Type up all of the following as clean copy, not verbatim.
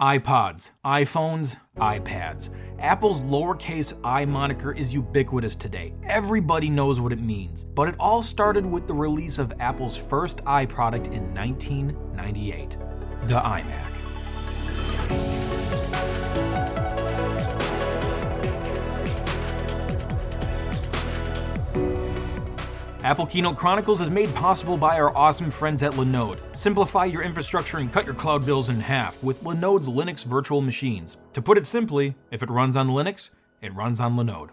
iPods, iPhones, iPads. Apple's lowercase I moniker is ubiquitous today. Everybody knows what it means. But it all started with the release of Apple's first I product in 1998, the iMac. Apple Keynote Chronicles is made possible by our awesome friends at Linode. Simplify your infrastructure and cut your cloud bills in half with Linode's Linux virtual machines. To put it simply, if it runs on Linux, it runs on Linode.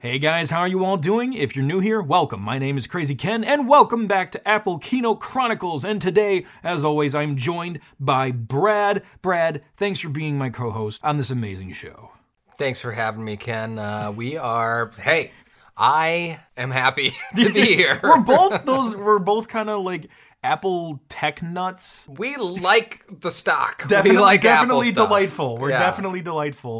Hey guys, how are you all doing? If you're new here, welcome. My name is Crazy Ken, and welcome back to Apple Keynote Chronicles. And today, as always, I'm joined by Brad. Brad, thanks for being my co-host on this amazing show. Thanks for having me, Ken. I am happy to be here. We're both kind of like Apple tech nuts. We like the stock. Definitely delightful.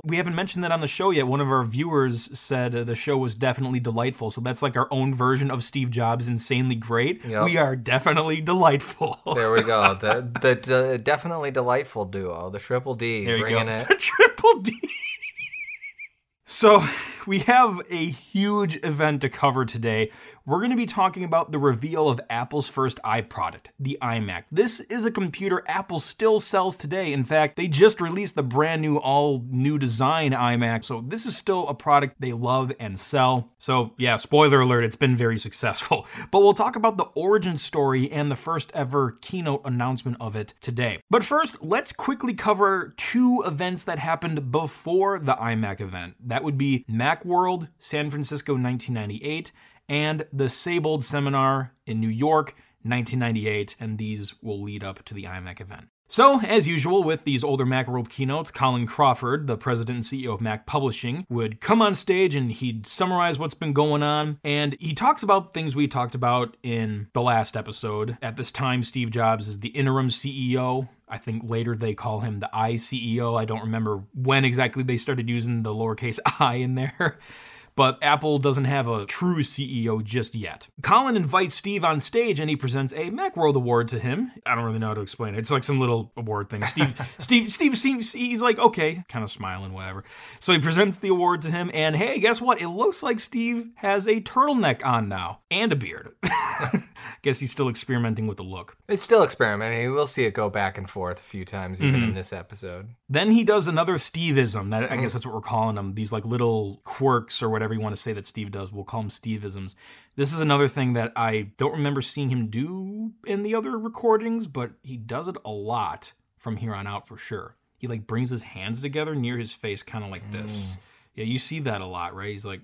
We haven't mentioned that on the show yet. One of our viewers said the show was definitely delightful. So that's like our own version of Steve Jobs' insanely great. Yep. We are definitely delightful. There we go. The definitely delightful duo, the Triple D, bringing it. The Triple D. So we have a huge event to cover today. We're going to be talking about the reveal of Apple's first iProduct, the iMac. This is a computer Apple still sells today. In fact, they just released the brand new, all new design iMac. So this is still a product they love and sell. So yeah, spoiler alert, it's been very successful. But we'll talk about the origin story and the first ever keynote announcement of it today. But first, let's quickly cover two events that happened before the iMac event. That would be Macworld, San Francisco, 1998, and the Seybold Seminar in New York, 1998, and these will lead up to the iMac event. So, as usual with these older Macworld keynotes, Colin Crawford, the president and CEO of Mac Publishing, would come on stage and he'd summarize what's been going on, and he talks about things we talked about in the last episode. At this time, Steve Jobs is the interim CEO. I think later they call him the iCEO. I don't remember when exactly they started using the lowercase I in there. But Apple doesn't have a true CEO just yet. Colin invites Steve on stage and he presents a Macworld award to him. I don't really know how to explain it. It's like some little award thing. Steve seems, he's like, okay, kind of smiling, whatever. So he presents the award to him and hey, guess what? It looks like Steve has a turtleneck on now and a beard. Guess he's still experimenting with the look. It's still experimenting. We'll see it go back and forth a few times, even in this episode. Then he does another Steveism. That, I guess that's what we're calling them. These like little quirks or whatever you want to say that Steve does. We'll call them Steveisms. This is another thing that I don't remember seeing him do in the other recordings, but he does it a lot from here on out for sure. He like brings his hands together near his face kind of like this. Yeah, you see that a lot, right? He's like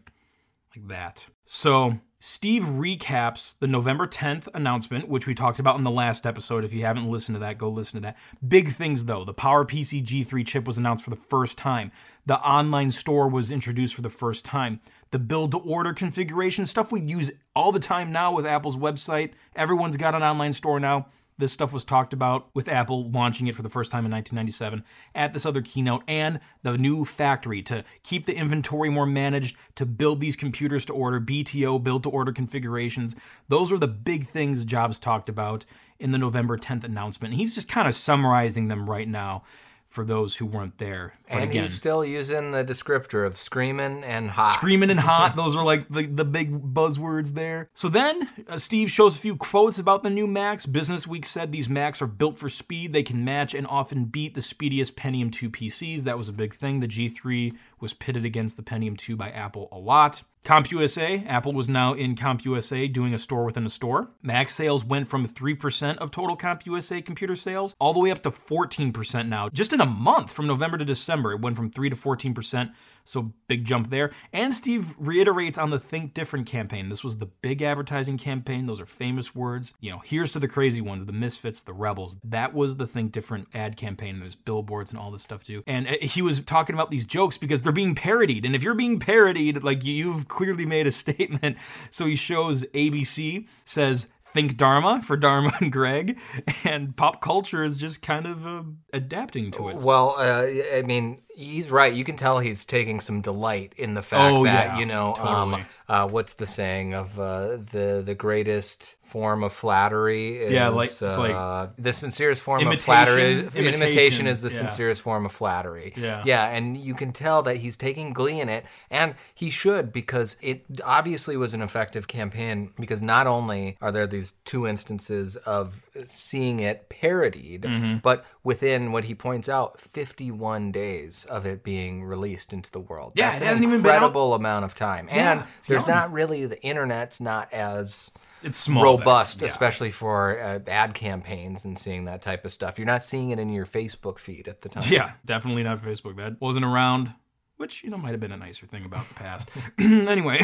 that. So Steve recaps the November 10th announcement, which we talked about in the last episode. If you haven't listened to that, go listen to that. Big things, though. The PowerPC G3 chip was announced for the first time. The online store was introduced for the first time. The build-to-order configuration, stuff we use all the time now with Apple's website. Everyone's got an online store now. This stuff was talked about with Apple launching it for the first time in 1997 at this other keynote, and the new factory to keep the inventory more managed, to build these computers to order, BTO, build-to-order configurations. Those were the big things Jobs talked about in the November 10th announcement. And he's just kind of summarizing them right now for those who weren't there. But again, he's still using the descriptor of screaming and hot. Screaming and hot, those are like the big buzzwords there. So then Steve shows a few quotes about the new Macs. Business Week said these Macs are built for speed. They can match and often beat the speediest Pentium II PCs. That was a big thing. The G3 was pitted against the Pentium II by Apple a lot. CompUSA, Apple was now in CompUSA doing a store within a store. Mac sales went from 3% of total CompUSA computer sales all the way up to 14% now. Just in a month from November to December, it went from 3 to 14%, so big jump there. And Steve reiterates on the Think Different campaign. This was the big advertising campaign. Those are famous words. You know, here's to the crazy ones, the misfits, the rebels. That was the Think Different ad campaign. There's billboards and all this stuff too. And he was talking about these jokes because they're being parodied. And if you're being parodied, like you've clearly made a statement. So he shows ABC, says, think Dharma for Dharma and Greg, and pop culture is just kind of adapting to it. Well, I mean, he's right. You can tell he's taking some delight in the fact that, you know, totally. What's the saying of the greatest form of flattery is the sincerest form of flattery. Imitation is the sincerest form of flattery. Yeah. Yeah, and you can tell that he's taking glee in it, and he should, because it obviously was an effective campaign, because not only are there these two instances of seeing it parodied, mm-hmm. but within what he points out, 51 days of it being released into the world. Yeah, that's it hasn't even been out. An incredible amount of time. Yeah, and there's not really, the internet's not as... It's small, robust, especially for ad campaigns and seeing that type of stuff. You're not seeing it in your Facebook feed at the time. Yeah, definitely not Facebook. That wasn't around, which, you know, might have been a nicer thing about the past. Anyway,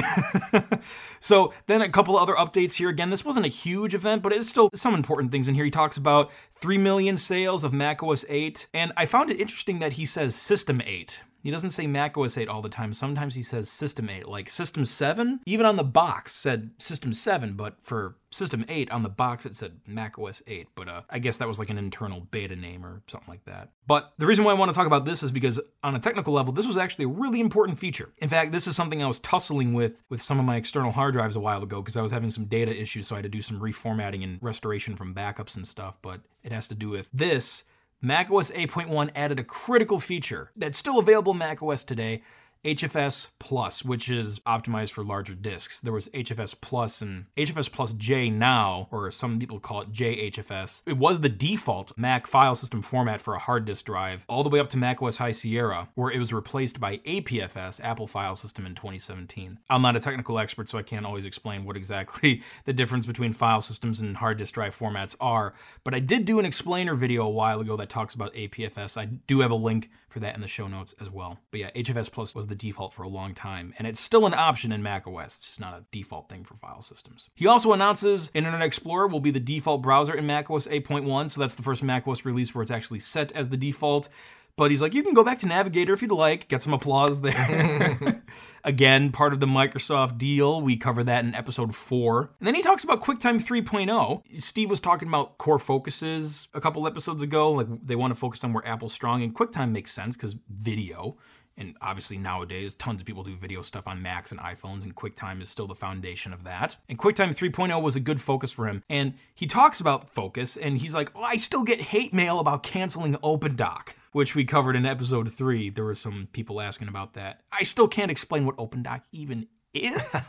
so then a couple other updates here. Again, this wasn't a huge event, but it's still some important things in here. He talks about 3 million sales of Mac OS 8, and I found it interesting that he says System 8. He doesn't say Mac OS 8 all the time. Sometimes he says System 8, like System 7. Even on the box said System 7, but for System 8 on the box it said Mac OS 8. But I guess that was like an internal beta name or something like that. But the reason why I want to talk about this is because on a technical level, this was actually a really important feature. In fact, this is something I was tussling with some of my external hard drives a while ago because I was having some data issues, so I had to do some reformatting and restoration from backups and stuff. But it has to do with this. macOS 8.1 added a critical feature that's still available in macOS today, HFS Plus, which is optimized for larger disks. There was HFS Plus and HFS Plus J now, or some people call it JHFS. It was the default Mac file system format for a hard disk drive, all the way up to macOS High Sierra, where it was replaced by APFS, Apple File System, in 2017. I'm not a technical expert, so I can't always explain what exactly the difference between file systems and hard disk drive formats are, but I did do an explainer video a while ago that talks about APFS. I do have a link for that in the show notes as well. But yeah, HFS Plus was the default for a long time, and it's still an option in macOS. It's just not a default thing for file systems. He also announces Internet Explorer will be the default browser in macOS 8.1, so that's the first macOS release where it's actually set as the default. But he's like, you can go back to Navigator if you'd like. Get some applause there. Again, part of the Microsoft deal. We cover that in episode 4. And then he talks about QuickTime 3.0. Steve was talking about core focuses a couple episodes ago. Like, they want to focus on where Apple's strong. And QuickTime makes sense because video. And obviously nowadays, tons of people do video stuff on Macs and iPhones, and QuickTime is still the foundation of that. And QuickTime 3.0 was a good focus for him. And he talks about focus, and he's like, I still get hate mail about canceling OpenDoc, which we covered in episode 3. There were some people asking about that. I still can't explain what OpenDoc even is.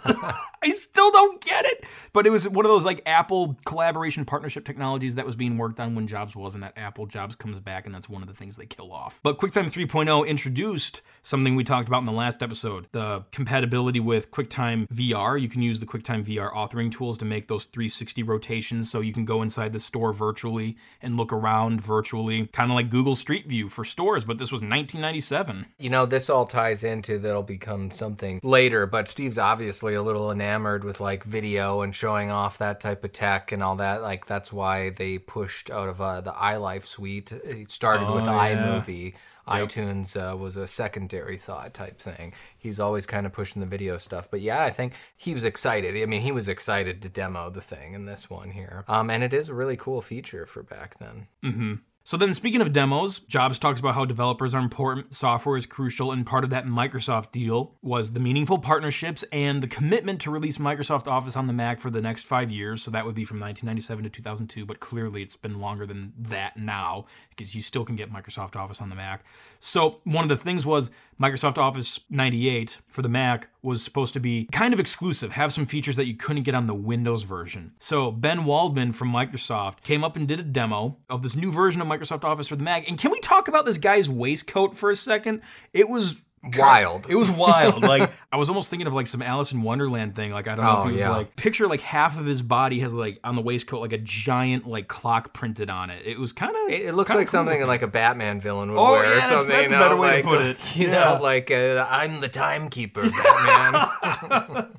I still don't get it. But it was one of those like Apple collaboration partnership technologies that was being worked on when Jobs wasn't at Apple. Jobs comes back, and that's one of the things they kill off. But QuickTime 3.0 introduced something we talked about in the last episode, the compatibility with QuickTime VR. You can use the QuickTime VR authoring tools to make those 360 rotations, so you can go inside the store virtually and look around virtually, kind of like Google Street View for stores, but this was 1997. You know, this all ties into that'll become something later, but Steve's obviously a little enamored with like video and showing off that type of tech and all that. Like, that's why they pushed out of the iLife suite. It started with iMovie. Yep. iTunes was a secondary thought type thing. He's always kind of pushing the video stuff. But yeah, I think he was excited. I mean, he was excited to demo the thing in this one here. And it is a really cool feature for back then. Mm-hmm. So then, speaking of demos, Jobs talks about how developers are important, software is crucial, and part of that Microsoft deal was the meaningful partnerships and the commitment to release Microsoft Office on the Mac for the next 5 years. So that would be from 1997 to 2002, but clearly it's been longer than that now, because you still can get Microsoft Office on the Mac. So one of the things was Microsoft Office 98 for the Mac was supposed to be kind of exclusive, have some features that you couldn't get on the Windows version. So Ben Waldman from Microsoft came up and did a demo of this new version of Microsoft Office for the Mac. And can we talk about this guy's waistcoat for a second? It was wild. It was wild. Like, I was almost thinking of like some Alice in Wonderland thing. Like, I don't know if he was like, picture like half of his body has like on the waistcoat, like a giant like clock printed on it. It was kind of, it looks like cool, something like a Batman villain would wear or something. That's a better way to put it. You know, like I'm the timekeeper, Batman.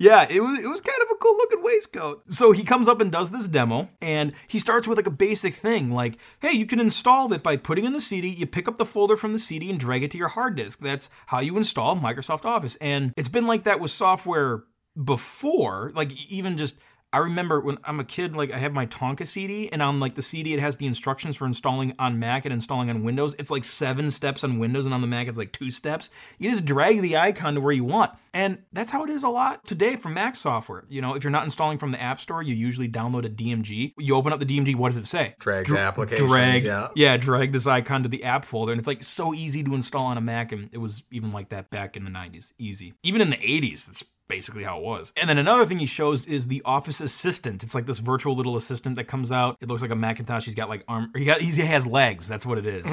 Yeah, it was kind of a cool looking waistcoat. So he comes up and does this demo, and he starts with like a basic thing, like, hey, you can install it by putting in the CD, you pick up the folder from the CD and drag it to your hard disk. That's how you install Microsoft Office. And it's been like that with software before, like even just I remember when I'm a kid, like I have my Tonka CD, and on like the CD, it has the instructions for installing on Mac and installing on Windows. It's like 7 steps on Windows, and on the Mac, it's like 2 steps. You just drag the icon to where you want. And that's how it is a lot today for Mac software. You know, if you're not installing from the App Store, you usually download a DMG. You open up the DMG, what does it say? Drag the applications, drag this icon to the app folder, and it's like so easy to install on a Mac, and it was even like that back in the 90s, easy. Even in the 80s, it's basically how it was. And then another thing he shows is the Office Assistant. It's like this virtual little assistant that comes out. It looks like a Macintosh. He's got like he has legs. That's what it is.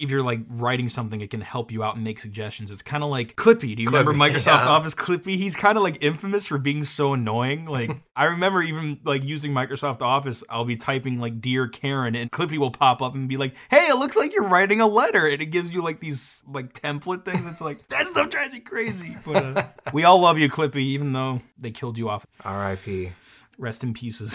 If you're like writing something, it can help you out and make suggestions. It's kind of like Clippy. Do you remember Microsoft Office Clippy? He's kind of like infamous for being so annoying. Like I remember even like using Microsoft Office, I'll be typing like "Dear Karen" and Clippy will pop up and be like, "Hey, it looks like you're writing a letter," and it gives you like these like template things. It's like that stuff drives me crazy. But we all love you, Clippy, even though they killed you off. R.I.P. Rest in pieces.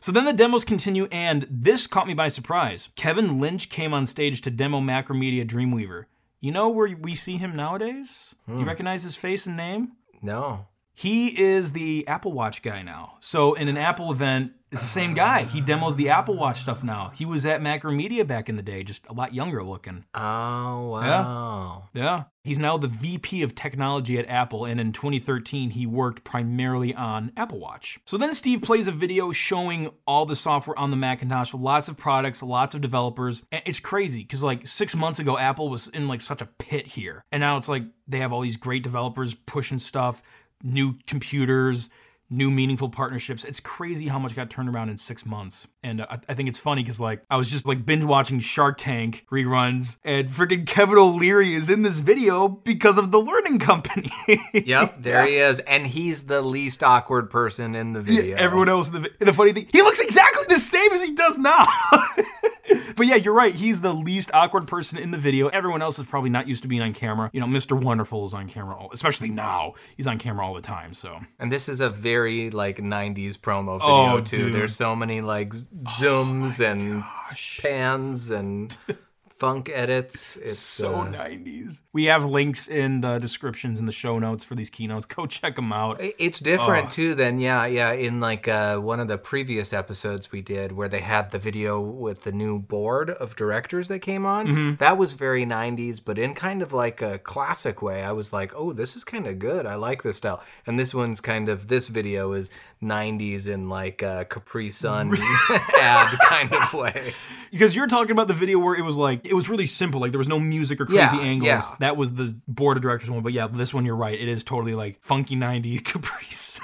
So then the demos continue, and this caught me by surprise. Kevin Lynch came on stage to demo Macromedia Dreamweaver. You know where we see him nowadays? Do you recognize his face and name? No. He is the Apple Watch guy now. So in an Apple event, it's the same guy. He demos the Apple Watch stuff now. He was at Macromedia back in the day, just a lot younger looking. Oh, wow. Yeah. He's now the VP of technology at Apple, and in 2013, he worked primarily on Apple Watch. So then Steve plays a video showing all the software on the Macintosh, lots of products, lots of developers. And it's crazy, because like 6 months ago, Apple was in like such a pit here. And now it's like they have all these great developers pushing stuff, new computers, new meaningful partnerships. It's crazy how much got turned around in 6 months. And I think it's funny because like I was just like binge watching Shark Tank reruns, and freaking Kevin O'Leary is in this video because of the Learning Company. Yep, there he is. And he's the least awkward person in the video. Yeah, everyone else in the video. The funny thing, he looks exactly the same as he does now. But yeah, you're right. He's the least awkward person in the video. Everyone else is probably not used to being on camera. You know, Mr. Wonderful is on camera, especially now. He's on camera all the time, so. And this is a very, like, 90s promo video, too. Dude. There's so many, like, zooms and pans and funk edits. It's so 90s. We have links in the descriptions in the show notes for these keynotes. Go check them out. It's different too than in like one of the previous episodes we did where they had the video with the new board of directors that came on. That was very 90s, but in kind of like a classic way. I was like, oh, this is kind of good. I like this style. And this one's kind of, this video is 90s in like a Capri Sun ad kind of way. Because you're talking about the video where it was like, it was really simple. Like there was no music or crazy angles. Yeah. That was the board of directors one. But yeah, this one, you're right. It is totally like funky 90s Caprice.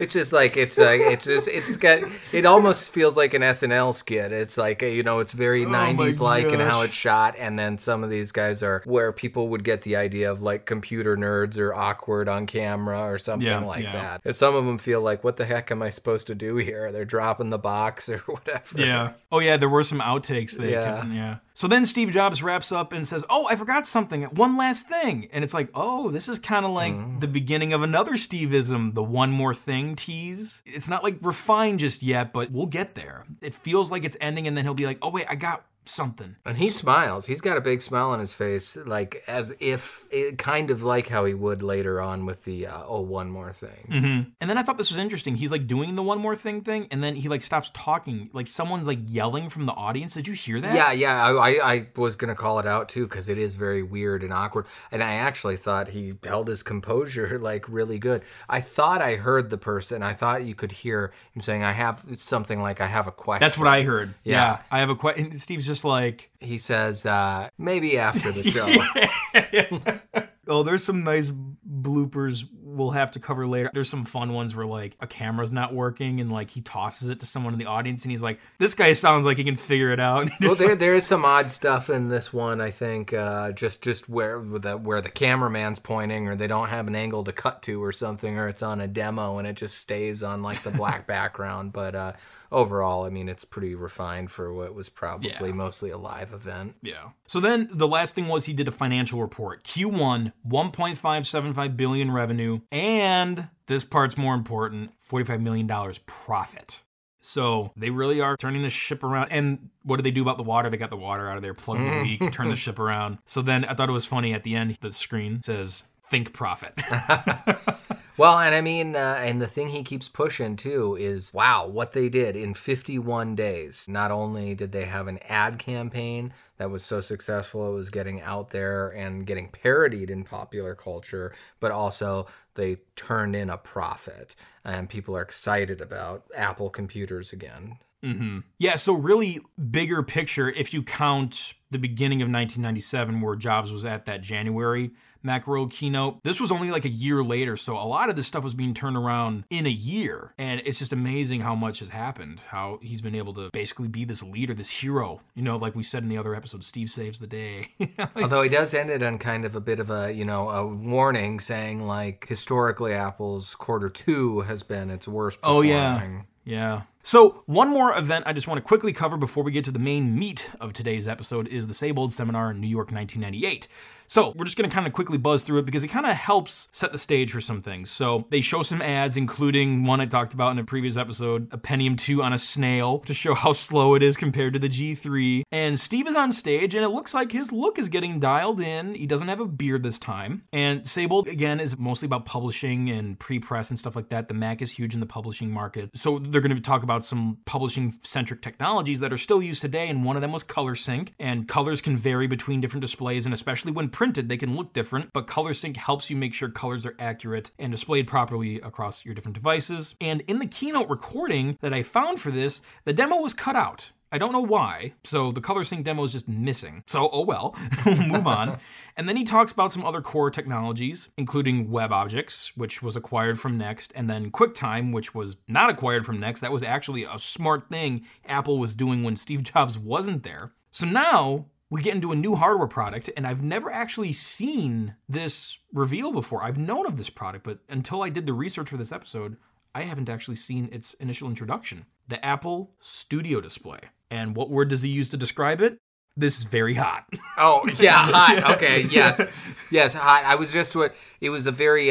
It's just like, it almost feels like an SNL skit. It's like, you know, it's very 90s-like in how it's shot. And then some of these guys are where people would get the idea of like computer nerds or awkward on camera or something that. And some of them feel like, what the heck am I supposed to do here? They're dropping the box or whatever. Yeah. Oh yeah, there were some outtakes that kept in, So then Steve Jobs wraps up and says, oh, I forgot something. One last thing. And it's like, oh, this is kind of like the beginning of another Steve-ism, the one more thing tease. It's not like refined just yet, but we'll get there. It feels like it's ending, and then he'll be like, oh, wait, I got something. And he smiles. He's got a big smile on his face, like as if it kind of like how he would later on with the one more thing. And then I thought this was interesting. He's like doing the one more thing, and then he like stops talking. Like someone's like yelling from the audience. Did you hear that? Yeah. I was gonna call it out too because it is very weird and awkward. And I actually thought he held his composure like really good. I thought I heard the person. I thought you could hear him saying, I have a question. That's what I heard. Yeah. I have a question. Steve's just like, he says, maybe after the show. Oh, there's some nice bloopers we'll have to cover later. There's some fun ones where like a camera's not working and like he tosses it to someone in the audience and he's like, this guy sounds like he can figure it out. Well, there is some odd stuff in this one, I think, just where the cameraman's pointing or they don't have an angle to cut to or something, or it's on a demo and it just stays on like the black background. But overall, I mean, it's pretty refined for what was probably mostly a live event. Yeah. So then the last thing was he did a financial report. Q1, 1.575 billion revenue, and this part's more important, $45 million profit. So they really are turning the ship around. And what did they do about the water? They got the water out of there, plugged the leak, turned the ship around. So then I thought it was funny at the end, the screen says, think profit. Well, and I mean, and the thing he keeps pushing too is, wow, what they did in 51 days. Not only did they have an ad campaign that was so successful, it was getting out there and getting parodied in popular culture, but also they turned in a profit and people are excited about Apple computers again. Mm-hmm. Yeah, so really bigger picture, if you count the beginning of 1997 where Jobs was at that January Macworld keynote, this was only like a year later. So a lot of this stuff was being turned around in a year. And it's just amazing how much has happened, how he's been able to basically be this leader, this hero. You know, like we said in the other episode, Steve saves the day. Although he does end it on kind of a bit of a, you know, a warning saying like, historically, Apple's quarter two has been its worst performing. Oh, yeah. Yeah. So one more event I just want to quickly cover before we get to the main meat of today's episode is the Seybold Seminar in New York 1998. So we're just going to kind of quickly buzz through it because it kind of helps set the stage for some things. So they show some ads, including one I talked about in a previous episode, a Pentium II on a snail to show how slow it is compared to the G3. And Steve is on stage and it looks like his look is getting dialed in. He doesn't have a beard this time. And Seybold, again, is mostly about publishing and pre-press and stuff like that. The Mac is huge in the publishing market. So they're going to talk about some publishing-centric technologies that are still used today, and one of them was ColorSync. And colors can vary between different displays, and especially when printed, they can look different, but ColorSync helps you make sure colors are accurate and displayed properly across your different devices. And in the keynote recording that I found for this, the demo was cut out. I don't know why, so the ColorSync demo is just missing. So, oh well, we'll move on. And then he talks about some other core technologies, including WebObjects, which was acquired from Next, and then QuickTime, which was not acquired from Next. That was actually a smart thing Apple was doing when Steve Jobs wasn't there. So now we get into a new hardware product, and I've never actually seen this reveal before. I've known of this product, but until I did the research for this episode, I haven't actually seen its initial introduction. The Apple Studio Display. And what word does he use to describe it? This is very hot. Oh, yeah, hot. Okay, yes. Yes, hot. I was just what it was a very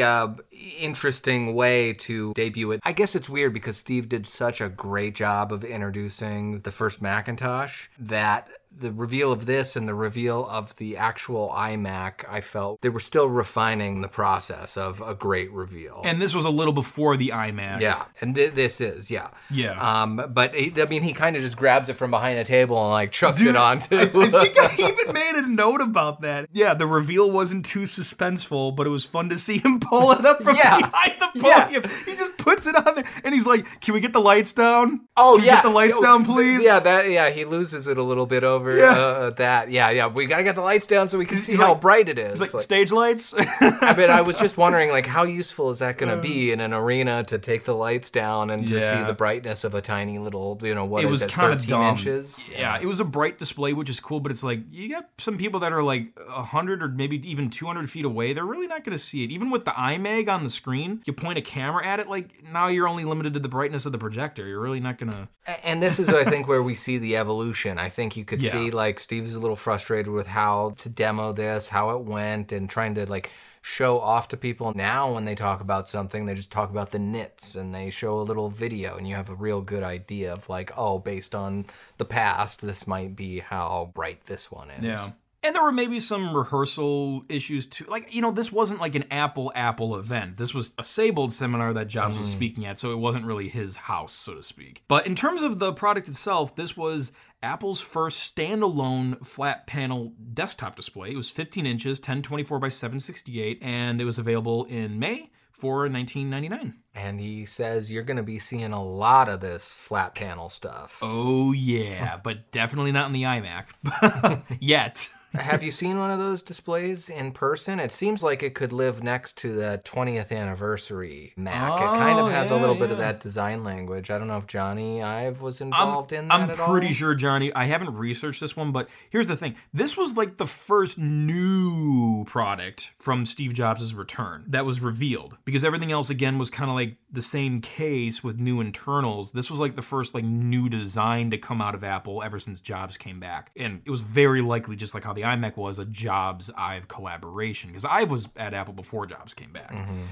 interesting way to debut it. I guess it's weird because Steve did such a great job of introducing the first Macintosh that the reveal of this and the reveal of the actual iMac, I felt they were still refining the process of a great reveal. And this was a little before the iMac. Yeah, and this is, yeah. Yeah. But I mean, he kind of just grabs it from behind a table and like chucks it onto. I think I even made a note about that. Yeah, the reveal wasn't too suspenseful, but it was fun to see him pull it up from behind the podium. Yeah. He just puts it on there and he's like, "Can we get the lights down? Oh, can we get the lights down, please?" Yeah, he loses it a little bit over. We gotta get the lights down so we can see how bright it is. It's like stage lights. I mean, I was just wondering, like, how useful is that gonna be in an arena to take the lights down and to see the brightness of a tiny little, you know, what it is it, 13 dumb. Inches? Yeah, it was a bright display, which is cool, but it's like, you got some people that are like 100 or maybe even 200 feet away, they're really not gonna see it. Even with the iMac on the screen, you point a camera at it, like, now you're only limited to the brightness of the projector. You're really not gonna... And this is, I think, where we see the evolution. I think you could see, like, Steve's a little frustrated with how to demo this, how it went, and trying to, like, show off to people. Now when they talk about something, they just talk about the nits, and they show a little video, and you have a real good idea of, like, oh, based on the past, this might be how bright this one is. Yeah. And there were maybe some rehearsal issues too. Like, you know, this wasn't like an Apple event. This was a Seybold seminar that Jobs was speaking at, so it wasn't really his house, so to speak. But in terms of the product itself, this was Apple's first standalone flat panel desktop display. It was 15 inches, 1024 by 768, and it was available in May for $19.99. And he says you're going to be seeing a lot of this flat panel stuff. Oh, yeah, but definitely not in the iMac. Yet. Have you seen one of those displays in person? It seems like it could live next to the 20th anniversary Mac. It kind of has a little bit of that design language. I don't know if Johnny Ive was involved in that at all. I'm pretty sure, Johnny. I haven't researched this one, but here's the thing. This was like the first new product from Steve Jobs' return that was revealed. Because everything else, again, was kind of like the same case with new internals. This was like the first like new design to come out of Apple ever since Jobs came back. And it was very likely, just like how the iMac was, a Jobs-Ive collaboration, because Ive was at Apple before Jobs came back. Mm-hmm.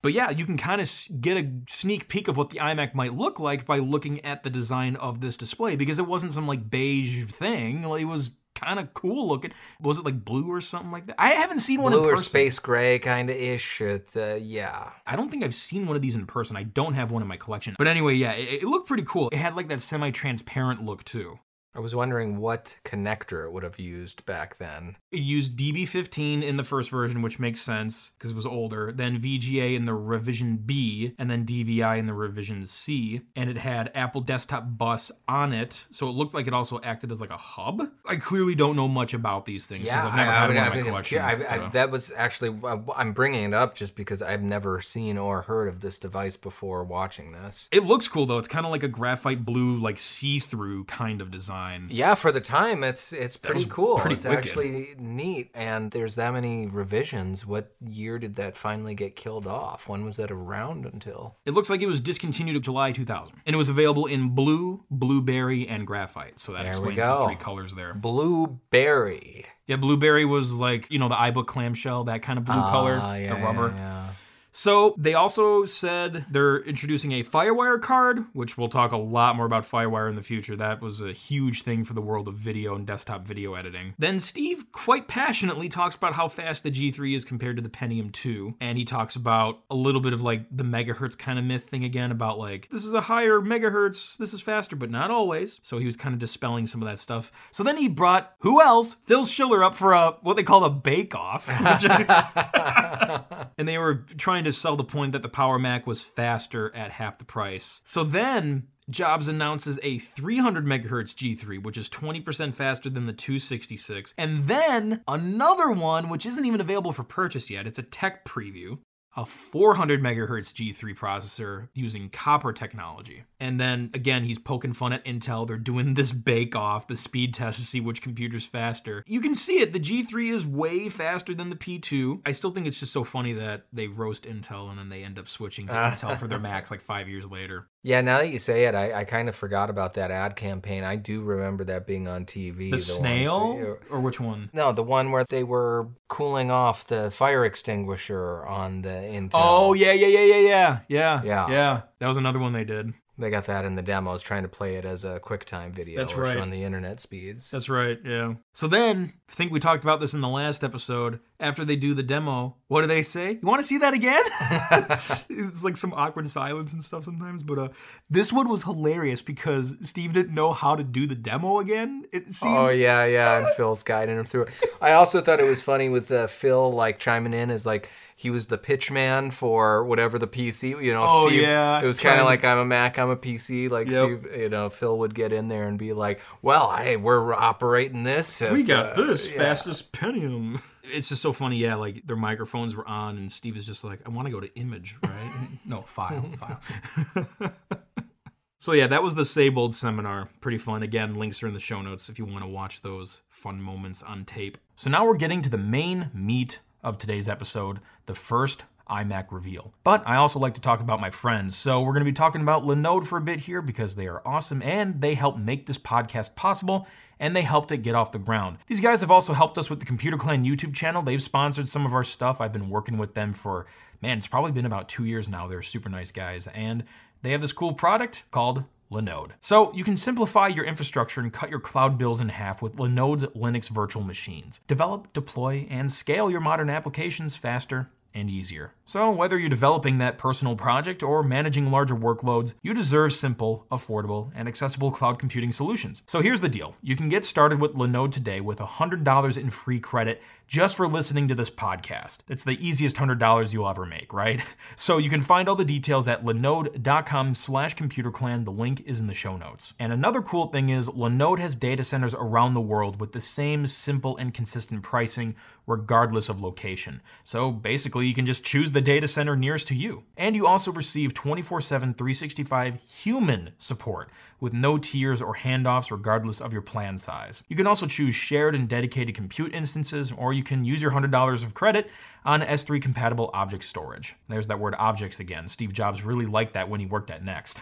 But yeah, you can kind of get a sneak peek of what the iMac might look like by looking at the design of this display, because it wasn't some like beige thing. It was kind of cool looking. Was it like blue or something like that? I haven't seen one in person. Blue or space gray kind of ish. Yeah. I don't think I've seen one of these in person. I don't have one in my collection. But anyway, yeah, it looked pretty cool. It had like that semi-transparent look too. I was wondering what connector it would have used back then. It used DB15 in the first version, which makes sense because it was older, then VGA in the revision B, and then DVI in the revision C, and it had Apple Desktop Bus on it, so it looked like it also acted as like a hub. I clearly don't know much about these things because I've never had one in my collection. That was actually, I'm bringing it up just because I've never seen or heard of this device before watching this. It looks cool, though. It's kind of like a graphite blue, like see-through kind of design. Yeah, for the time, it's pretty cool. It's wicked. Actually neat, and there's that many revisions. What year did that finally get killed off? When was that around until? It looks like it was discontinued in July 2000, and it was available in blue, blueberry, and graphite. So that explains the three colors there. Blueberry. Yeah, blueberry was like, you know, the iBook clamshell, that kind of blue color, the rubber. Yeah. So they also said they're introducing a FireWire card, which we'll talk a lot more about FireWire in the future. That was a huge thing for the world of video and desktop video editing. Then Steve quite passionately talks about how fast the G3 is compared to the Pentium II. And he talks about a little bit of like the megahertz kind of myth thing again about like, this is a higher megahertz, this is faster, but not always. So he was kind of dispelling some of that stuff. So then he brought, who else? Phil Schiller up for what they call a bake-off. And they were trying to sell the point that the Power Mac was faster at half the price. So then Jobs announces a 300 megahertz G3, which is 20% faster than the 266. And then another one, which isn't even available for purchase yet. It's a tech preview. A 400 megahertz G3 processor using copper technology. And then, again, he's poking fun at Intel. They're doing this bake-off, the speed test to see which computer's faster. You can see it. The G3 is way faster than the P2. I still think it's just so funny that they roast Intel and then they end up switching to Intel for their Macs like 5 years later. Yeah, now that you say it, I kind of forgot about that ad campaign. I do remember that being on TV. The snail? Or which one? No, the one where they were cooling off the fire extinguisher on the Intel. Oh, yeah. That was another one they did. They got that in the demos, trying to play it as a QuickTime video. That's right. On the internet speeds. That's right, yeah. So then, I think we talked about this in the last episode, after they do the demo, what do they say? You want to see that again? It's like some awkward silence and stuff sometimes, but this one was hilarious because Steve didn't know how to do the demo again, it seemed. Oh, yeah, and Phil's guiding him through it. I also thought it was funny with Phil, like, chiming in as, like, he was the pitch man for whatever the PC, you know. Oh, Steve, yeah. It was kind of like, I'm a Mac, I'm a PC. Like, yep. Steve, you know, Phil would get in there and be like, well, hey, we're operating this. We got this fastest Pentium. It's just so funny, yeah, like their microphones were on and Steve is just like, I want to go to image, right? No, file. So yeah, that was the Seybold seminar. Pretty fun. Again, links are in the show notes if you want to watch those fun moments on tape. So now we're getting to the main meat of today's episode, the first iMac reveal. But I also like to talk about my friends, so we're going to be talking about Linode for a bit here because they are awesome and they help make this podcast possible and they helped it get off the ground. These guys have also helped us with the Computer Clan YouTube channel. They've sponsored some of our stuff. I've been working with them for, man, it's probably been about 2 years now. They're super nice guys and they have this cool product called Linode. So you can simplify your infrastructure and cut your cloud bills in half with Linode's Linux virtual machines. Develop, deploy, and scale your modern applications faster and easier. So whether you're developing that personal project or managing larger workloads, you deserve simple, affordable, and accessible cloud computing solutions. So here's the deal. You can get started with Linode today with $100 in free credit just for listening to this podcast. It's the easiest $100 you'll ever make, right? So you can find all the details at linode.com/computerclan. The link is in the show notes. And another cool thing is Linode has data centers around the world with the same simple and consistent pricing regardless of location. So basically you can just choose the data center nearest to you. And you also receive 24/7, 365 human support with no tiers or handoffs regardless of your plan size. You can also choose shared and dedicated compute instances, or you can use your $100 of credit on S3 compatible object storage. There's that word objects again. Steve Jobs really liked that when he worked at Next.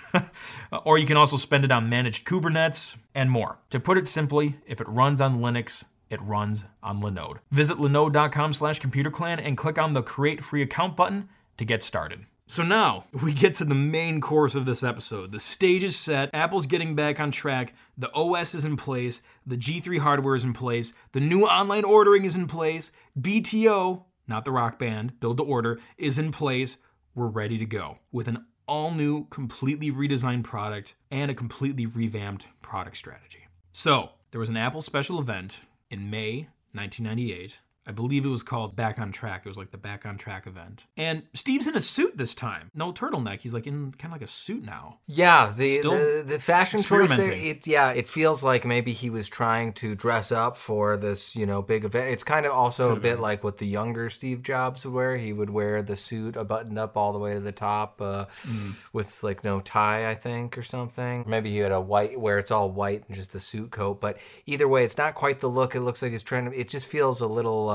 Or you can also spend it on managed Kubernetes and more. To put it simply, if it runs on Linux, it runs on Linode. Visit linode.com/computerclan and click on the Create Free Account button to get started. So now we get to the main course of this episode. The stage is set, Apple's getting back on track, the OS is in place, the G3 hardware is in place, the new online ordering is in place, BTO, not the rock band, build to order, is in place. We're ready to go with an all-new, completely redesigned product and a completely revamped product strategy. So there was an Apple special event in May 1998. I believe it was called Back on Track. It was like the Back on Track event. And Steve's in a suit this time. No turtleneck. He's like in kind of like a suit now. Yeah, the fashion choice there. It feels like maybe he was trying to dress up for this, you know, big event. It's kind of also a bit like what the younger Steve Jobs would wear. He would wear the suit buttoned up all the way to the top with like no tie, I think, or something. Maybe he had a white where it's all white and just the suit coat. But either way, it's not quite the look. It looks like he's trying to. It just feels a little.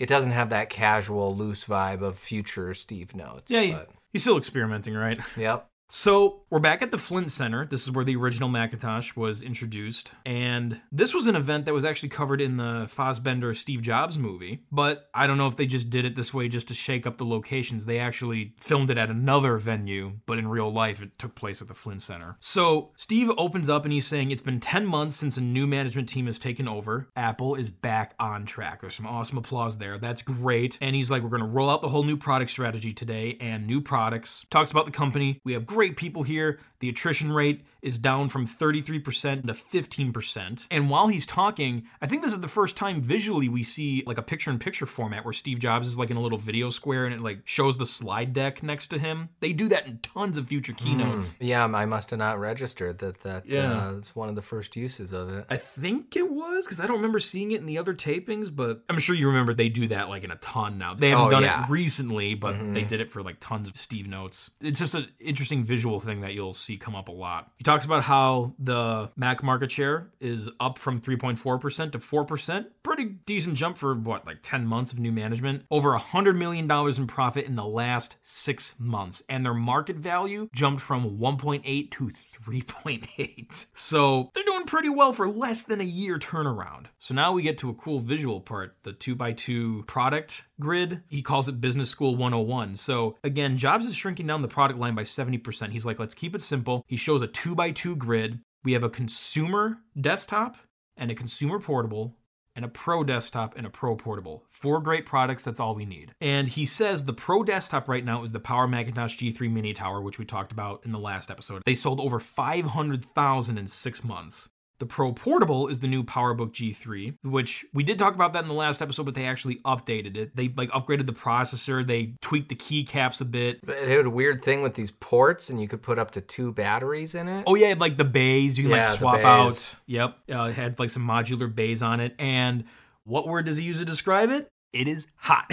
It doesn't have that casual, loose vibe of future Steve Notes. Yeah, he's still experimenting, right? Yep. So we're back at the Flint Center. This is where the original Macintosh was introduced. And this was an event that was actually covered in the Fassbender Steve Jobs movie. But I don't know if they just did it this way just to shake up the locations. They actually filmed it at another venue, but in real life, it took place at the Flint Center. So Steve opens up and he's saying, it's been 10 months since a new management team has taken over. Apple is back on track. There's some awesome applause there. That's great. And he's like, we're going to roll out the whole new product strategy today and new products. Talks about the company. We have great people here. The attrition rate is down from 33% to 15%. And while he's talking, I think this is the first time visually we see like a picture-in-picture format where Steve Jobs is like in a little video square and it like shows the slide deck next to him. They do that in tons of future keynotes. Yeah, I must have not registered that it's one of the first uses of it. I think it was, because I don't remember seeing it in the other tapings, but I'm sure you remember they do that like in a ton now. They haven't done it recently, but they did it for like tons of Steve Notes. It's just an interesting visual thing that you'll see come up a lot. He talks about how the Mac market share is up from 3.4% to 4%. Pretty decent jump for what, like 10 months of new management. Over $100 million in profit in the last 6 months. And their market value jumped from 1.8 to 3.8. So they're doing pretty well for less than a year turnaround. So now we get to a cool visual part, the 2x2 product grid. He calls it Business School 101. So again, Jobs is shrinking down the product line by 70%. He's like, let's keep it simple. He shows a 2x2 grid. We have a consumer desktop and a consumer portable and a pro desktop and a pro portable. 4 great products, that's all we need. And he says the pro desktop right now is the Power Macintosh G3 Mini Tower, which we talked about in the last episode. They sold over 500,000 in 6 months. The Pro Portable is the new PowerBook G3, which we did talk about that in the last episode, but they actually updated it. They like upgraded the processor. They tweaked the keycaps a bit. They had a weird thing with these ports, and you could put up to 2 batteries in it. Oh yeah, like the bays you can like swap out. Yep, it had like some modular bays on it. And what word does he use to describe it? It is hot.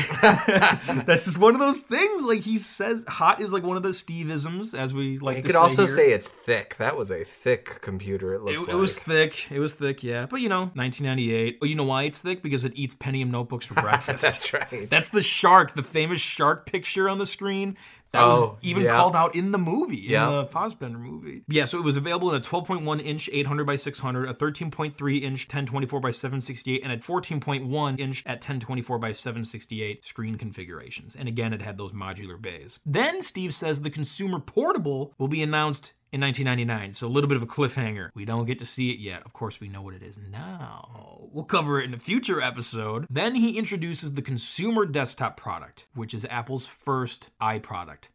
That's just one of those things. Like he says, hot is like one of the Steve-isms, as we like to say. You could also say it's thick. That was a thick computer, it looked like. It was thick. It was thick, yeah. But you know, 1998. Oh, you know why it's thick? Because it eats Pentium notebooks for breakfast. That's right. That's the shark, the famous shark picture on the screen. That was even called out in the movie, in the Fassbender movie. Yeah, so it was available in a 12.1-inch 800x600, a 13.3-inch 1024x768, and a 14.1-inch at 1024x768 screen configurations. And again, it had those modular bays. Then Steve says the consumer portable will be announced in 1999, so a little bit of a cliffhanger. We don't get to see it yet. Of course, we know what it is now. We'll cover it in a future episode. Then he introduces the consumer desktop product, which is Apple's first iProduct,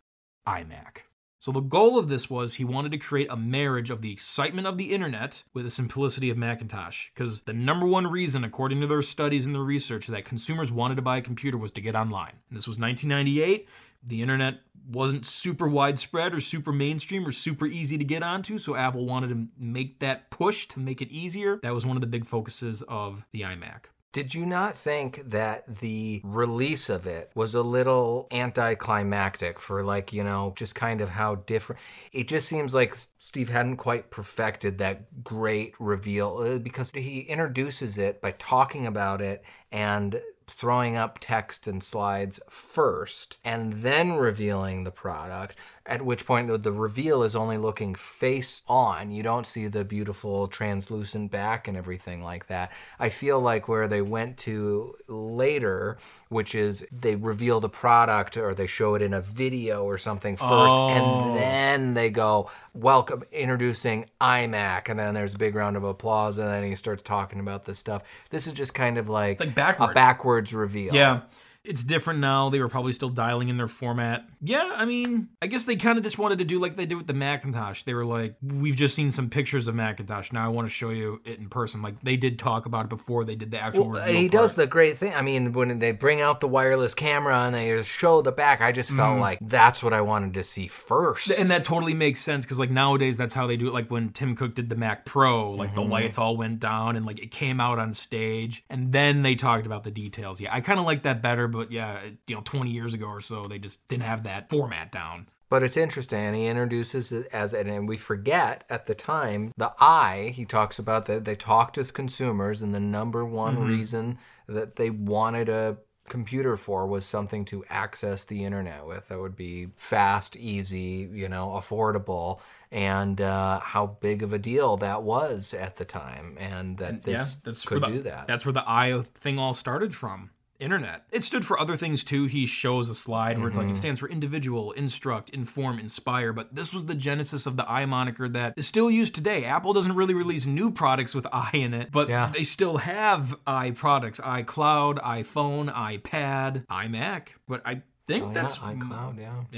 iMac. So the goal of this was he wanted to create a marriage of the excitement of the internet with the simplicity of Macintosh. Because the number one reason, according to their studies and their research, that consumers wanted to buy a computer was to get online. And this was 1998. The internet wasn't super widespread or super mainstream or super easy to get onto, so Apple wanted to make that push to make it easier. That was one of the big focuses of the iMac. Did you not think that the release of it was a little anticlimactic for like, you know, just kind of how different? It just seems like Steve hadn't quite perfected that great reveal because he introduces it by talking about it and throwing up text and slides first and then revealing the product, at which point the reveal is only looking face on. You don't see the beautiful translucent back and everything like that. I feel like where they went to later, which is they reveal the product or they show it in a video or something first, and then they go, welcome, introducing iMac, and then there's a big round of applause, and then he starts talking about this stuff. This is just kind of like a backwards reveal. Yeah. It's different now. They were probably still dialing in their format. Yeah, I mean, I guess they kind of just wanted to do like they did with the Macintosh. They were like, we've just seen some pictures of Macintosh. Now I want to show you it in person. Like, they did talk about it before they did the actual reveal. He does the great thing. I mean, when they bring out the wireless camera and they just show the back, I just felt like that's what I wanted to see first. And that totally makes sense because, like, nowadays that's how they do it. Like, when Tim Cook did the Mac Pro, like, the lights all went down and, like, it came out on stage. And then they talked about the details. Yeah, I kind of like that better. But yeah, 20 years ago or so, they just didn't have that format down. But it's interesting, and he introduces it as, and we forget at the time, the I, he talks about that they talked with consumers, and the number one reason that they wanted a computer for was something to access the internet with that would be fast, easy, affordable, and how big of a deal that was at the time, and that this could do that. That's where the I thing all started from. Internet. It stood for other things too. He shows a slide where it's like it stands for individual, instruct, inform, inspire, but this was the genesis of the I moniker that is still used today. Apple doesn't really release new products with I in it, but they still have I products, iCloud, iPhone, iPad, iMac, but I think that's iCloud,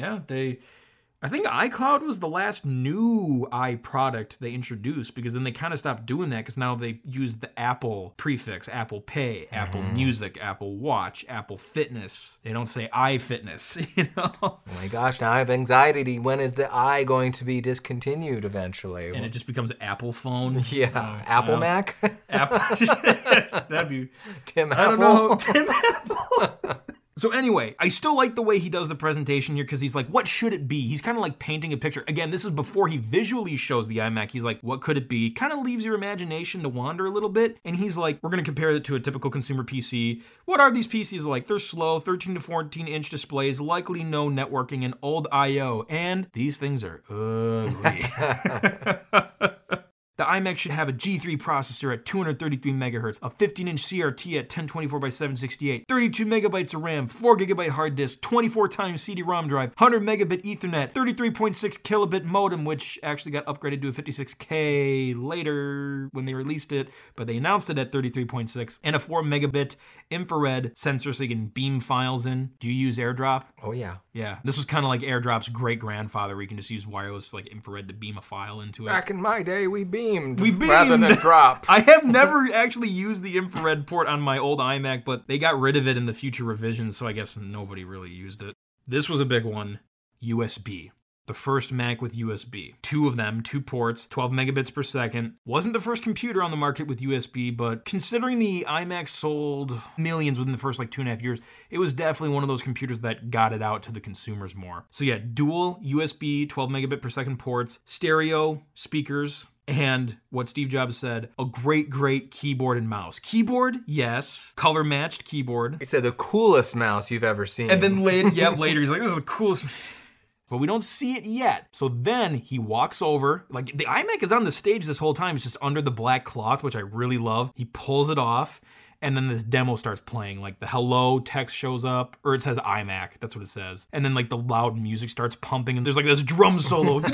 I think iCloud was the last new i product they introduced because then they kind of stopped doing that because now they use the Apple prefix, Apple Pay, Apple Music, Apple Watch, Apple Fitness. They don't say iFitness, Oh my gosh, now I have anxiety. When is the i going to be discontinued eventually? And it just becomes Apple Phone. Yeah, Apple Mac? Apple. That'd be... Tim Apple? I don't know. Tim Apple. So anyway, I still like the way he does the presentation here because he's like, what should it be? He's kind of like painting a picture. Again, this is before he visually shows the iMac. He's like, what could it be? Kind of leaves your imagination to wander a little bit. And he's like, we're going to compare it to a typical consumer PC. What are these PCs like? They're slow, 13 to 14 inch displays, likely no networking and old IO. And these things are ugly. The iMac should have a G3 processor at 233 megahertz, a 15-inch CRT at 1024 by 768, 32 megabytes of RAM, 4 gigabyte hard disk, 24 times CD-ROM drive, 100 megabit Ethernet, 33.6 kilobit modem, which actually got upgraded to a 56K later when they released it, but they announced it at 33.6, and a 4 megabit infrared sensor so you can beam files in. Do you use AirDrop? Oh, yeah. Yeah. This was kind of like AirDrop's great-grandfather where you can just use wireless like infrared to beam a file into it. Back in my day, we beamed rather than drop. I have never actually used the infrared port on my old iMac, but they got rid of it in the future revisions, so I guess nobody really used it. This was a big one. USB. The first Mac with USB. Two of them, two ports, 12 megabits per second. Wasn't the first computer on the market with USB, but considering the iMac sold millions within the first 2.5 years, it was definitely one of those computers that got it out to the consumers more. So yeah, dual USB, 12 megabit per second ports, stereo speakers, and what Steve Jobs said, a great, great keyboard and mouse. Keyboard, yes. Color-matched keyboard. He said the coolest mouse you've ever seen. And then later, he's like, this is the coolest... But we don't see it yet. So then he walks over, the iMac is on the stage this whole time. It's just under the black cloth, which I really love. He pulls it off. And then this demo starts playing, the hello text shows up, or it says iMac, that's what it says. And then the loud music starts pumping and there's this drum solo, it's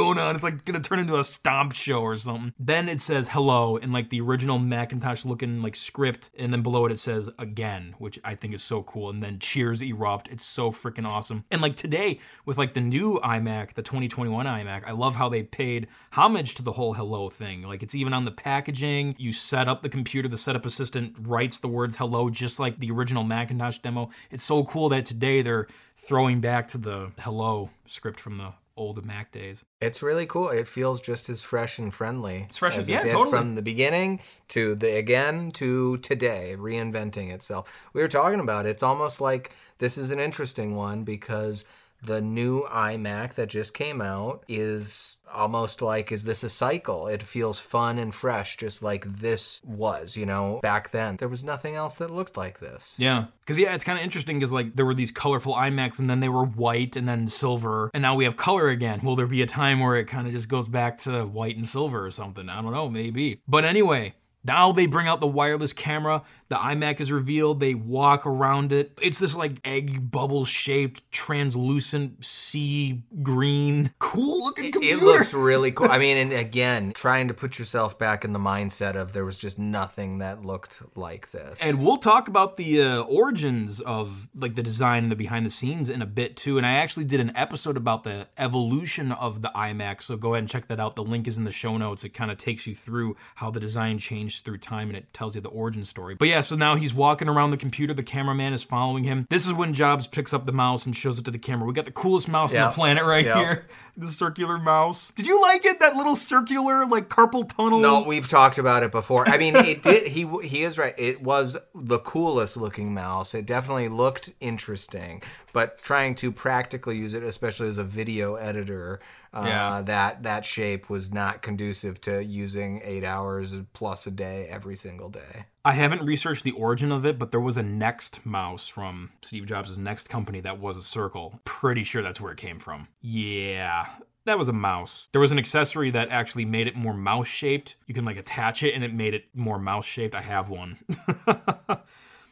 going on, it's gonna turn into a stomp show or something. Then it says hello in the original Macintosh looking script, and then below it says again, which I think is so cool. And then cheers erupt, it's so freaking awesome. And today with the new iMac, the 2021 iMac, I love how they paid homage to the whole hello thing. It's even on the packaging, you set up the computer, the setup assistant writes the words hello just like the original Macintosh demo. It's so cool that today they're throwing back to the hello script from the old Mac days. It's really cool. It feels just as fresh and friendly. It's fresh as it did totally. From the beginning to the again to today, reinventing itself. We were talking about it. It's almost like this is an interesting one because The new iMac that just came out is almost like, is this a cycle? It feels fun and fresh, just like this was, you know, back then. There was nothing else that looked like this. Yeah. Because, yeah, it's kind of interesting because, like, there were these colorful iMacs and then they were white and then silver. And now we have color again. Will there be a time where it kind of just goes back to white and silver or something? I don't know, maybe. But anyway, now they bring out the wireless camera. The iMac is revealed. They walk around it. It's this like egg bubble shaped, translucent, sea green, cool looking computer. It looks really cool. I mean, and again, trying to put yourself back in the mindset of there was just nothing that looked like this. And we'll talk about the origins of like the design and the behind the scenes in a bit too. And I actually did an episode about the evolution of the iMac. So go ahead and check that out. The link is in the show notes. It kind of takes you through how the design changed through time, and it tells you the origin story. But yeah, so now he's walking around the computer. The cameraman is following him. This is when Jobs picks up the mouse and shows it to the camera. We got the coolest mouse on the planet right here. The circular mouse. Did you like it? That little circular, like, carpal tunnel? No, we've talked about it before. I mean, it did. He is right. It was the coolest looking mouse. It definitely looked interesting, but trying to practically use it, especially as a video editor, that shape was not conducive to using 8 hours plus a day every single day. I haven't researched the origin of it, but there was a Next mouse from Steve Jobs' Next company that was a circle. Pretty sure that's where it came from. Yeah, that was a mouse. There was an accessory that actually made it more mouse-shaped. You can, like, attach it, and it made it more mouse-shaped. I have one.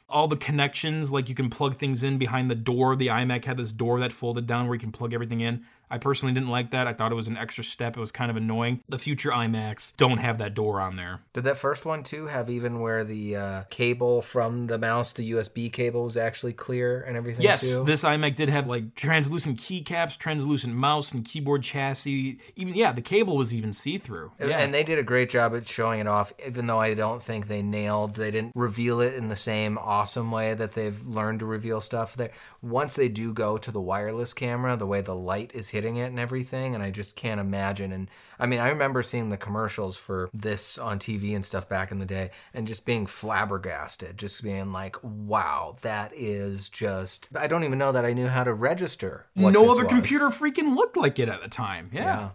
All the connections, like, you can plug things in behind the door. The iMac had this door that folded down where you can plug everything in. I personally didn't like that. I thought it was an extra step. It was kind of annoying. The future iMacs don't have that door on there. Did that first one, too, have even where the cable from the mouse, the USB cable, was actually clear and everything, yes, too? Yes, this iMac did have, like, translucent keycaps, translucent mouse, and keyboard chassis. Even, yeah, the cable was even see-through. Yeah. And they did a great job at showing it off, even though I don't think they didn't reveal it in the same awesome way that they've learned to reveal stuff. Once they do go to the wireless camera, the way the light is hitting it and everything, and I just can't imagine. And I mean, I remember seeing the commercials for this on TV and stuff back in the day and just being flabbergasted, just being like, wow, that is just, I don't even know that I knew how to register what no other was. Computer freaking looked like it at the time. Yeah.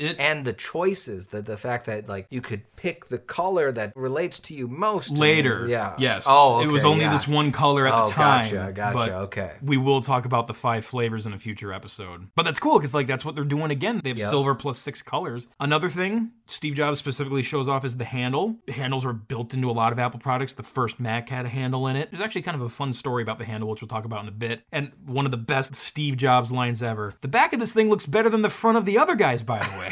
And the choices, the fact that, like, you could pick the color that relates to you most. Later. Yeah. Yes. Oh, okay, it was only this one color at the time. Gotcha. Okay. We will talk about the 5 flavors in a future episode. But that's cool because, like, that's what they're doing again. They have silver plus 6 colors. Another thing Steve Jobs specifically shows off is the handle. The handles are built into a lot of Apple products. The first Mac had a handle in it. There's actually kind of a fun story about the handle, which we'll talk about in a bit. And one of the best Steve Jobs lines ever. The back of this thing looks better than the front of the other guy's, by the way.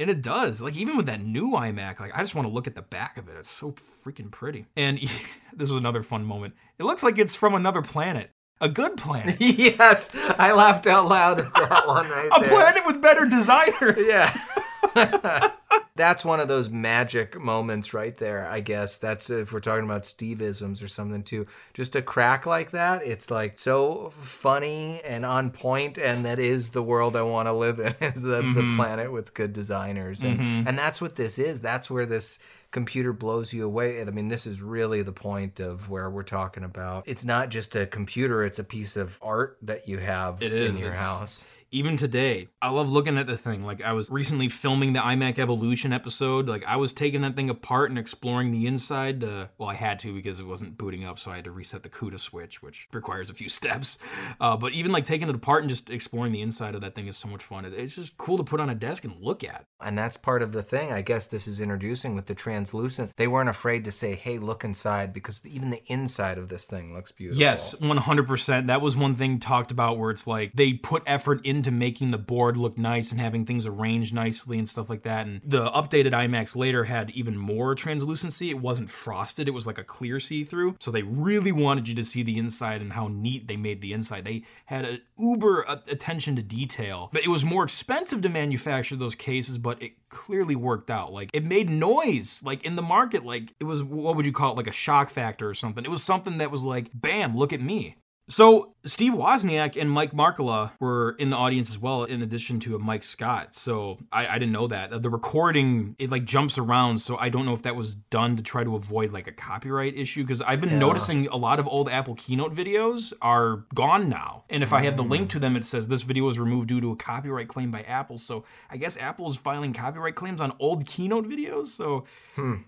And it does. Like, even with that new iMac, like, I just want to look at the back of it. It's so freaking pretty. And this was another fun moment. It looks like it's from another planet. A good planet. Yes. I laughed out loud at that one right there. A planet with better designers. Yeah. That's one of those magic moments right there, I guess. That's if we're talking about Steve-isms or something, too. Just a crack like that, it's, like, so funny and on point, and that is the world I want to live in, is the planet with good designers. And that's what this is. That's where this computer blows you away. I mean, this is really the point of where we're talking about. It's not just a computer. It's a piece of art that you have in your house. Even today, I love looking at the thing. Like, I was recently filming the iMac Evolution episode. Like, I was taking that thing apart and exploring the inside. I had to because it wasn't booting up, so I had to reset the CUDA switch, which requires a few steps. But even, like, taking it apart and just exploring the inside of that thing is so much fun. It's just cool to put on a desk and look at. And that's part of the thing. I guess this is introducing with the translucent. They weren't afraid to say, hey, look inside, because even the inside of this thing looks beautiful. Yes, 100%. That was one thing talked about where it's like they put effort into making the board look nice and having things arranged nicely and stuff like that. And the updated iMacs later had even more translucency. It wasn't frosted. It was like a clear see-through. So they really wanted you to see the inside and how neat they made the inside. They had an uber attention to detail. But it was more expensive to manufacture those cases, but it clearly worked out. Like, it made noise, like, in the market. Like, it was, what would you call it? Like a shock factor or something. It was something that was like, bam, look at me. So Steve Wozniak and Mike Marcola were in the audience as well, in addition to Mike Scott. So I didn't know that. The recording, it like jumps around. So I don't know if that was done to try to avoid like a copyright issue. Because I've been noticing a lot of old Apple Keynote videos are gone now. And if I have the link to them, it says this video was removed due to a copyright claim by Apple. So I guess Apple is filing copyright claims on old Keynote videos. So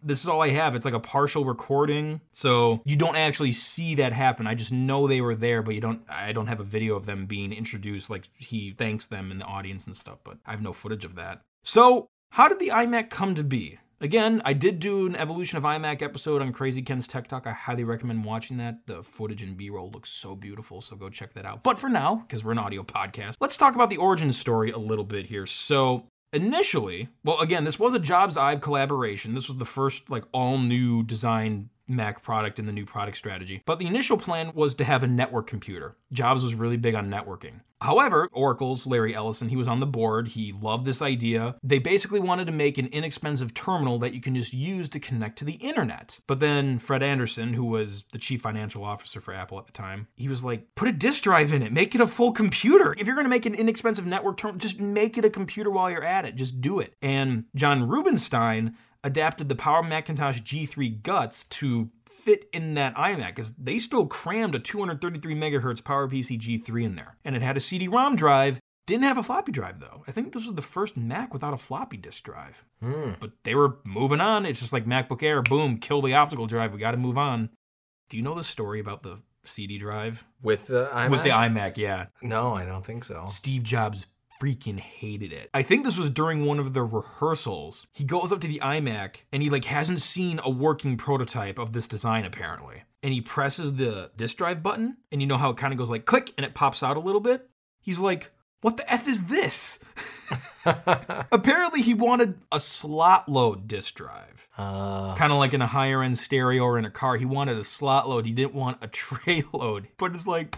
this is all I have. It's like a partial recording. So you don't actually see that happen. I just know they were there, but I don't have a video of them being introduced. Like he thanks them in the audience and stuff, but I have no footage of that. So how did the iMac come to be? Again, I did do an Evolution of iMac episode on Crazy Ken's Tech Talk. I highly recommend watching that. The footage and B-roll looks so beautiful, so go check that out. But for now, because we're an audio podcast, let's talk about the origin story a little bit here. So initially, well, again, this was a Jobs-Ive collaboration. This was the first like all-new design Mac product in the new product strategy. But the initial plan was to have a network computer. Jobs was really big on networking. However, Oracle's Larry Ellison, he was on the board. He loved this idea. They basically wanted to make an inexpensive terminal that you can just use to connect to the internet. But then Fred Anderson, who was the chief financial officer for Apple at the time, he was like, put a disk drive in it, make it a full computer. If you're gonna make an inexpensive network terminal, just make it a computer while you're at it, just do it. And John Rubinstein adapted the Power Macintosh G3 guts to fit in that iMac, because they still crammed a 233 megahertz PowerPC G3 in there. And it had a CD-ROM drive, didn't have a floppy drive though. I think this was the first Mac without a floppy disk drive. But they were moving on. It's just like MacBook Air, boom, kill the optical drive, we gotta move on. Do you know the story about the CD drive? With the iMac? With the iMac, yeah. No, I don't think so. Steve Jobs freaking hated it. I think this was during one of the rehearsals. He goes up to the iMac and he like hasn't seen a working prototype of this design apparently. And he presses the disk drive button and you know how it kind of goes like click and it pops out a little bit? He's like, what the F is this? Apparently he wanted a slot load disk drive. Kind of like in a higher end stereo or in a car. He wanted a slot load. He didn't want a tray load. But it's like,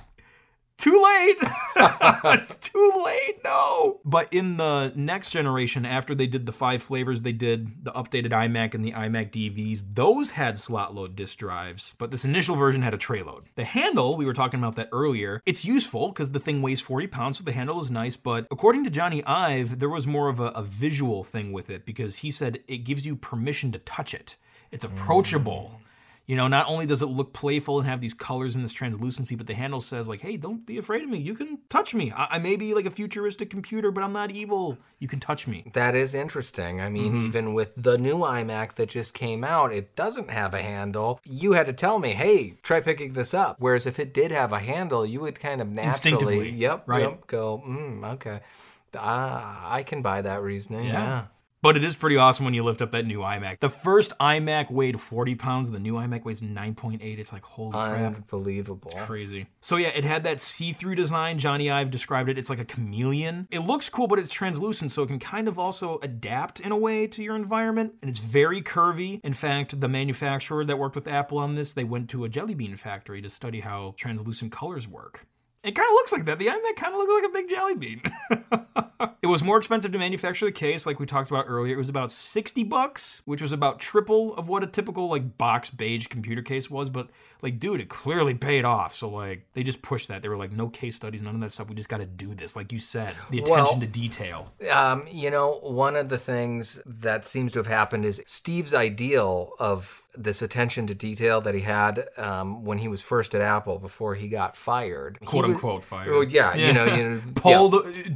too late. It's too late. No. But in the next generation, after they did the five flavors, they did the updated iMac and the iMac DVs. Those had slot load disk drives, but this initial version had a tray load. The handle, we were talking about that earlier. It's useful because the thing weighs 40 pounds, so the handle is nice. But according to Johnny Ive, there was more of a visual thing with it because he said it gives you permission to touch it. It's approachable. You know, not only does it look playful and have these colors and this translucency, but the handle says like, hey, don't be afraid of me. You can touch me. I may be like a futuristic computer, but I'm not evil. You can touch me. That is interesting. I mean, even with the new iMac that just came out, it doesn't have a handle. You had to tell me, hey, try picking this up. Whereas if it did have a handle, you would kind of naturally, instinctively, go, okay. I can buy that reasoning. Yeah. But it is pretty awesome when you lift up that new iMac. The first iMac weighed 40 pounds. The new iMac weighs 9.8. It's like, holy crap. Unbelievable. It's crazy. So yeah, it had that see-through design. Johnny Ive described it. It's like a chameleon. It looks cool, but it's translucent, so it can kind of also adapt in a way to your environment. And it's very curvy. In fact, the manufacturer that worked with Apple on this, they went to a jelly bean factory to study how translucent colors work. It kind of looks like that. The iMac kind of looks like a big jelly bean. It was more expensive to manufacture the case, like we talked about earlier. It was about $60, which was about triple of what a typical like box beige computer case was. But like, dude, it clearly paid off. So like, they just pushed that. They were like, no case studies, none of that stuff. We just got to do this. Like you said, the attention to detail. You know, one of the things that seems to have happened is Steve's ideal of this attention to detail that he had when he was first at Apple before he got fired. Quote-unquote fired. Well, yeah.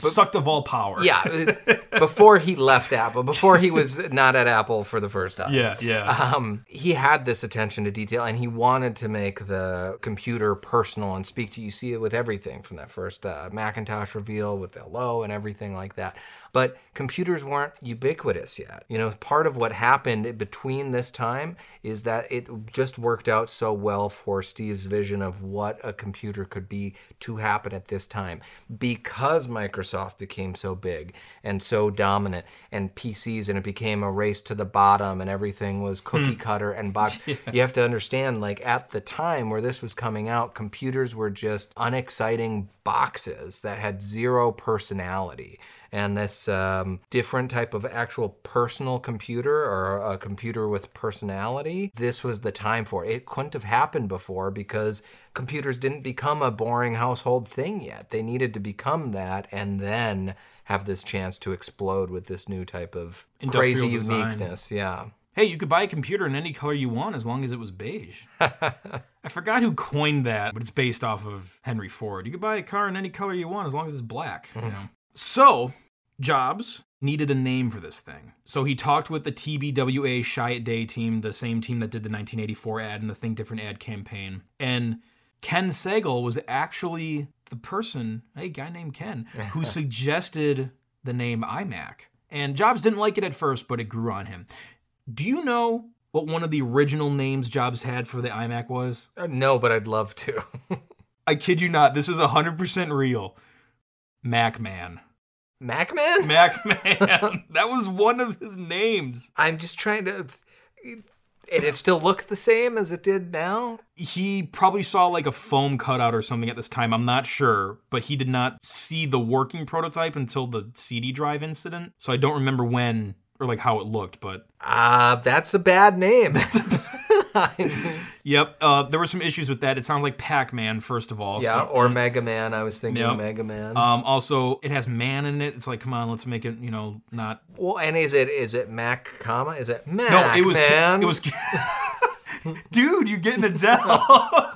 Sucked of all power. Yeah, before he left Apple, before he was not at Apple for the first time. Yeah. He had this attention to detail, and he wanted to make the computer personal and speak to you. You see it with everything from that first Macintosh reveal with Hello and everything like that. But computers weren't ubiquitous yet. You know, part of what happened between this time is that it just worked out so well for Steve's vision of what a computer could be to happen at this time, because Microsoft became so big and so dominant, and PCs, and it became a race to the bottom, and everything was cookie cutter and box. Yeah. You have to understand, like at the time where this was coming out, computers were just unexciting boxes that had zero personality. And this different type of actual personal computer, or a computer with personality, this was the time for it. It couldn't have happened before because computers didn't become a boring household household thing yet. They needed to become that and then have this chance to explode with this new type of crazy uniqueness. Yeah. Hey, you could buy a computer in any color you want as long as it was beige. I forgot who coined that, but it's based off of Henry Ford. You could buy a car in any color you want as long as it's black. Mm. You know? So Jobs needed a name for this thing. So he talked with the TBWA Shy It Day team, the same team that did the 1984 ad and the Think Different ad campaign. And Ken Segal was actually the person, a guy named Ken, who suggested the name iMac. And Jobs didn't like it at first, but it grew on him. Do you know what one of the original names Jobs had for the iMac was? No, but I'd love to. I kid you not. This is 100% real. Macman. Macman? Macman. That was one of his names. I'm just trying to... And it still looked the same as it did now? He probably saw like a foam cutout or something at this time. I'm not sure. But he did not see the working prototype until the CD drive incident. So I don't remember when... or like how it looked, but... that's a bad name. Yep, there were some issues with that. It sounds like Pac-Man, first of all. Yeah, so, or Mega Man. I was thinking Mega Man. Also, it has man in it. It's like, come on, let's make it, you know, not... Well, and is it Mac, comma? Is it Mac, no, it was man? It was... Dude, you're getting Adele.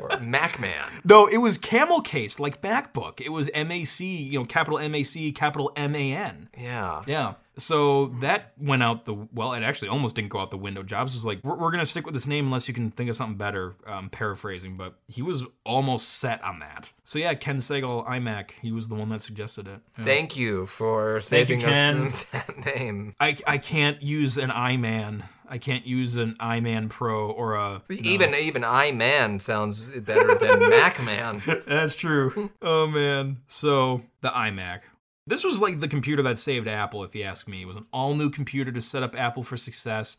Or Mac Man. No, it was camel case, like MacBook. It was M-A-C, you know, capital M-A-C, capital M-A-N. Yeah. Yeah. So that went out well, it actually almost didn't go out the window. Jobs was like, we're going to stick with this name unless you can think of something better, paraphrasing, but he was almost set on that. So yeah, Ken Segal, iMac, he was the one that suggested it. Yeah. Thank you for saving us from that name. I can't use an iMan. I can't use an iMan Pro or a... Even iMan sounds better than MacMan. That's true. Oh, man. So the iMac. This was like the computer that saved Apple, if you ask me. It was an all-new computer to set up Apple for success.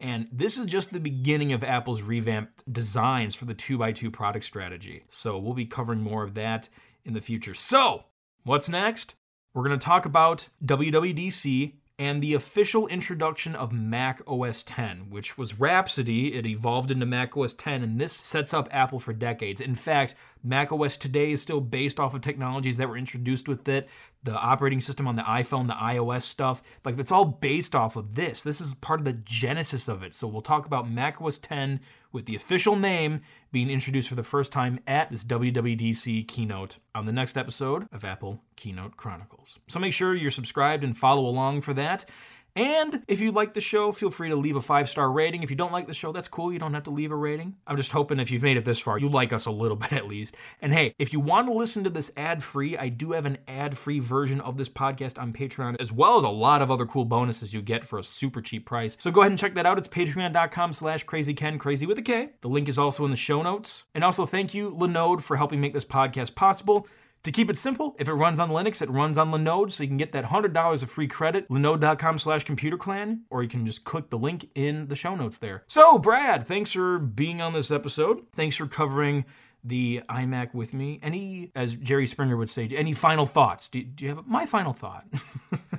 And this is just the beginning of Apple's revamped designs for the 2x2 product strategy. So we'll be covering more of that in the future. So what's next? We're going to talk about WWDC and the official introduction of Mac OS X, which was Rhapsody. It evolved into Mac OS X, and this sets up Apple for decades. In fact, Mac OS today is still based off of technologies that were introduced with it. The operating system on the iPhone, the iOS stuff, like that's all based off of this. This is part of the genesis of it. So we'll talk about Mac OS X with the official name being introduced for the first time at this WWDC keynote on the next episode of Apple Keynote Chronicles. So make sure you're subscribed and follow along for that. And if you like the show, feel free to leave a 5-star rating. If you don't like the show, that's cool. You don't have to leave a rating. I'm just hoping if you've made it this far, you like us a little bit at least. And hey, if you want to listen to this ad-free, I do have an ad-free version of this podcast on Patreon, as well as a lot of other cool bonuses you get for a super cheap price. So go ahead and check that out. It's patreon.com/crazyken, crazy with a K. The link is also in the show notes. And also thank you, Linode, for helping make this podcast possible. To keep it simple, if it runs on Linux, it runs on Linode, so you can get that $100 of free credit, linode.com/computerclan, or you can just click the link in the show notes there. So, Brad, thanks for being on this episode. Thanks for covering the iMac with me. Any, as Jerry Springer would say, any final thoughts? Do you have my final thought?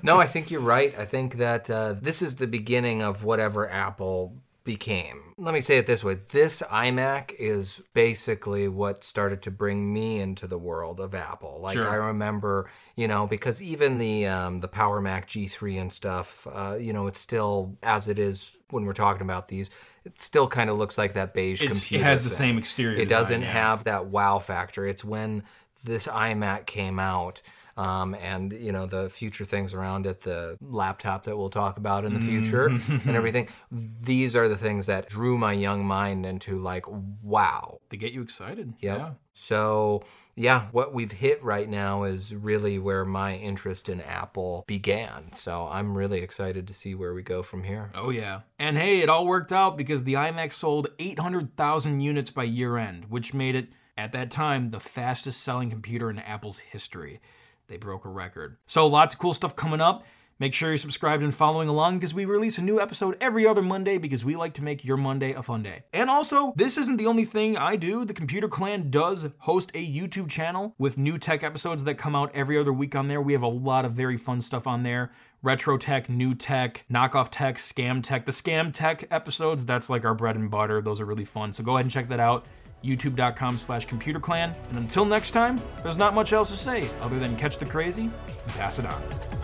No, I think you're right. I think that this is the beginning of whatever Apple became. Let me say it this way. This iMac is basically what started to bring me into the world of Apple. Like, sure. I remember, you know, because even the Power Mac G3 and stuff, you know, it's still, as it is when we're talking about these, it still kind of looks like that beige computer. It has the same exterior. It doesn't have that wow factor. It's when this iMac came out. And, you know, the future things around it, the laptop that we'll talk about in the future and everything. These are the things that drew my young mind into, like, wow. They get you excited. Yep. Yeah. So, yeah, what we've hit right now is really where my interest in Apple began. So I'm really excited to see where we go from here. Oh, yeah. And, hey, it all worked out because the iMac sold 800,000 units by year end, which made it, at that time, the fastest selling computer in Apple's history. They broke a record. So lots of cool stuff coming up. Make sure you're subscribed and following along because we release a new episode every other Monday because we like to make your Monday a fun day. And also, this isn't the only thing I do. The Computer Clan does host a YouTube channel with new tech episodes that come out every other week on there. We have a lot of very fun stuff on there. Retro tech, new tech, knockoff tech, scam tech. The scam tech episodes, that's like our bread and butter. Those are really fun. So go ahead and check that out. youtube.com/computerclan. And until next time, there's not much else to say other than catch the crazy and pass it on.